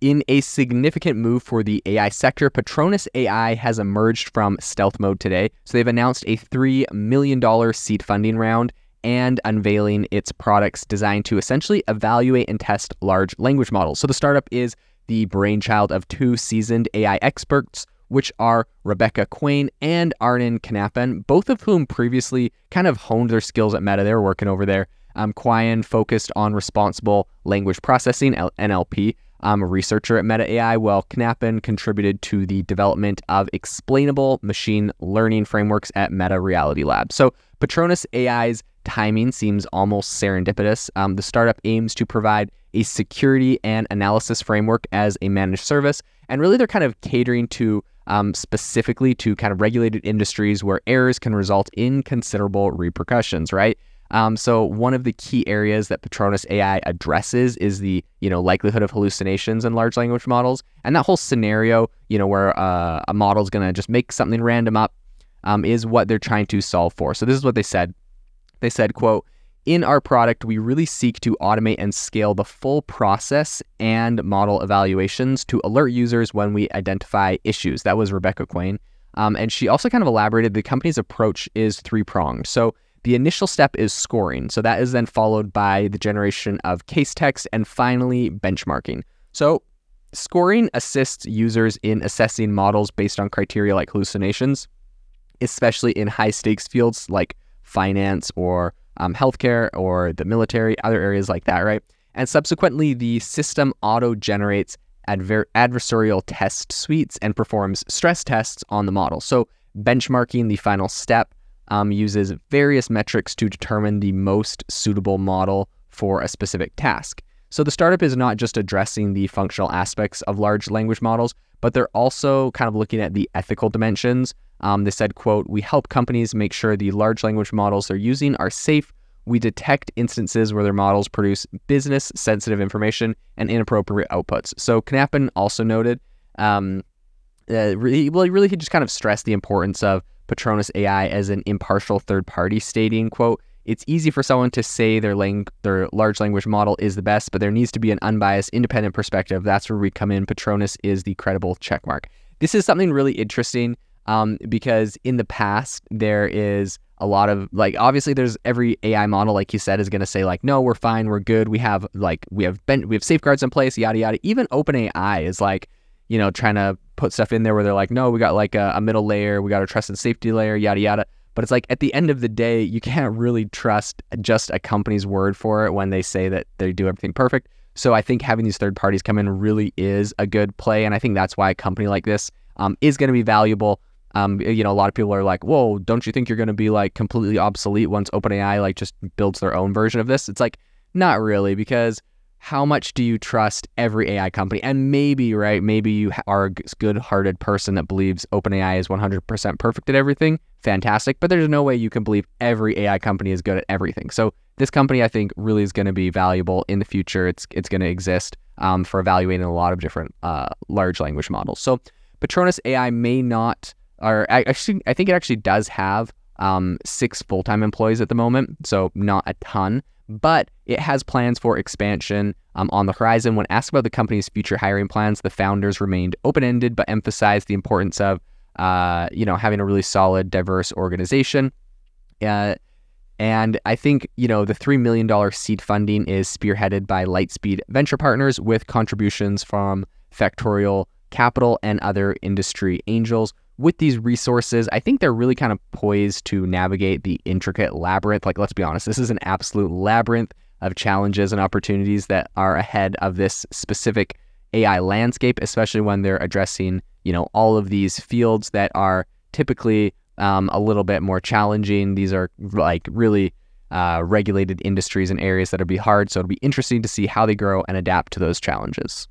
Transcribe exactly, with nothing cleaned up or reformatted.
In a significant move for the A I sector, Patronus A I has emerged from stealth mode today. So they've announced a three million dollars seed funding round and unveiling its products designed to essentially evaluate and test large language models. So the startup is the brainchild of two seasoned A I experts, which are Rebecca Quain and Anand Kannappan, both of whom previously kind of honed their skills at Meta. They were working over there. Um, Quain focused on responsible language processing, N L P. I'm a researcher at Meta A I, while Knappan contributed to the development of explainable machine learning frameworks at Meta Reality Labs. So Patronus A I's timing seems almost serendipitous. Um, the startup aims to provide a security and analysis framework as a managed service. And really, they're kind of catering to um, specifically to kind of regulated industries where errors can result in considerable repercussions, right? Um, so one of the key areas that Patronus A I addresses is the, you know, likelihood of hallucinations in large language models. And that whole scenario, you know, where uh, a model is going to just make something random up um, is what they're trying to solve for. So this is what they said. They said, quote, "In our product, we really seek to automate and scale the full process and model evaluations to alert users when we identify issues." That was Rebecca Quain. Um, and she also kind of elaborated the company's approach is three-pronged. So the initial step is scoring. So that is then followed by the generation of case text and finally benchmarking. So scoring assists users in assessing models based on criteria like hallucinations, especially in high stakes fields like finance or um, healthcare or the military, other areas like that, right? And subsequently, the system auto generates adver- adversarial test suites and performs stress tests on the model. So benchmarking, the final step, Um, uses various metrics to determine the most suitable model for a specific task. So the startup is not just addressing the functional aspects of large language models, but they're also kind of looking at the ethical dimensions. Um, they said, quote, "We help companies make sure the large language models they're using are safe. We detect instances where their models produce business-sensitive information and inappropriate outputs." So Knappan also noted, um, uh, really, well, really he just kind of stressed the importance of Patronus A I as an impartial third party, stating, quote, "It's easy for someone to say their, lang- their large language model is the best, but there needs to be an unbiased, independent perspective. That's where we come in. Patronus is the credible checkmark." This is something really interesting um, because in the past, there is a lot of, like, obviously there's every A I model, like you said, is going to say, like, no, we're fine, we're good, we have, like, we have been, we have safeguards in place, yada, yada. Even OpenAI is, like, you know, trying to put stuff in there where they're like, no, we got like a, a middle layer, we got a trust and safety layer, yada, yada. But it's like, at the end of the day, you can't really trust just a company's word for it when they say that they do everything perfect. So I think having these third parties come in really is a good play. And I think that's why a company like this um, is going to be valuable. Um, you know, a lot of people are like, whoa, don't you think you're going to be like completely obsolete once OpenAI like just builds their own version of this? It's like, not really, because how much do you trust every A I company? And maybe, right, maybe you are a good-hearted person that believes OpenAI is one hundred percent perfect at everything. Fantastic. But there's no way you can believe every A I company is good at everything. So this company, I think, really is going to be valuable in the future. It's it's going to exist um, for evaluating a lot of different uh, large language models. So Patronus A I may not, or I, actually, I think it actually does have um, six full-time employees at the moment, so not a ton. But it has plans for expansion um, on the horizon. When asked about the company's future hiring plans, the founders remained open-ended but emphasized the importance of, uh, you know, having a really solid, diverse organization. Uh, and I think, you know, the three million dollars seed funding is spearheaded by Lightspeed Venture Partners with contributions from Factorial Capital and other industry angels. With these resources, I think they're really kind of poised to navigate the intricate labyrinth. Like, let's be honest, this is an absolute labyrinth of challenges and opportunities that are ahead of this specific A I landscape, especially when they're addressing, you know, all of these fields that are typically um, a little bit more challenging. These are like really uh, regulated industries and areas that'll be hard. So it'll be interesting to see how they grow and adapt to those challenges.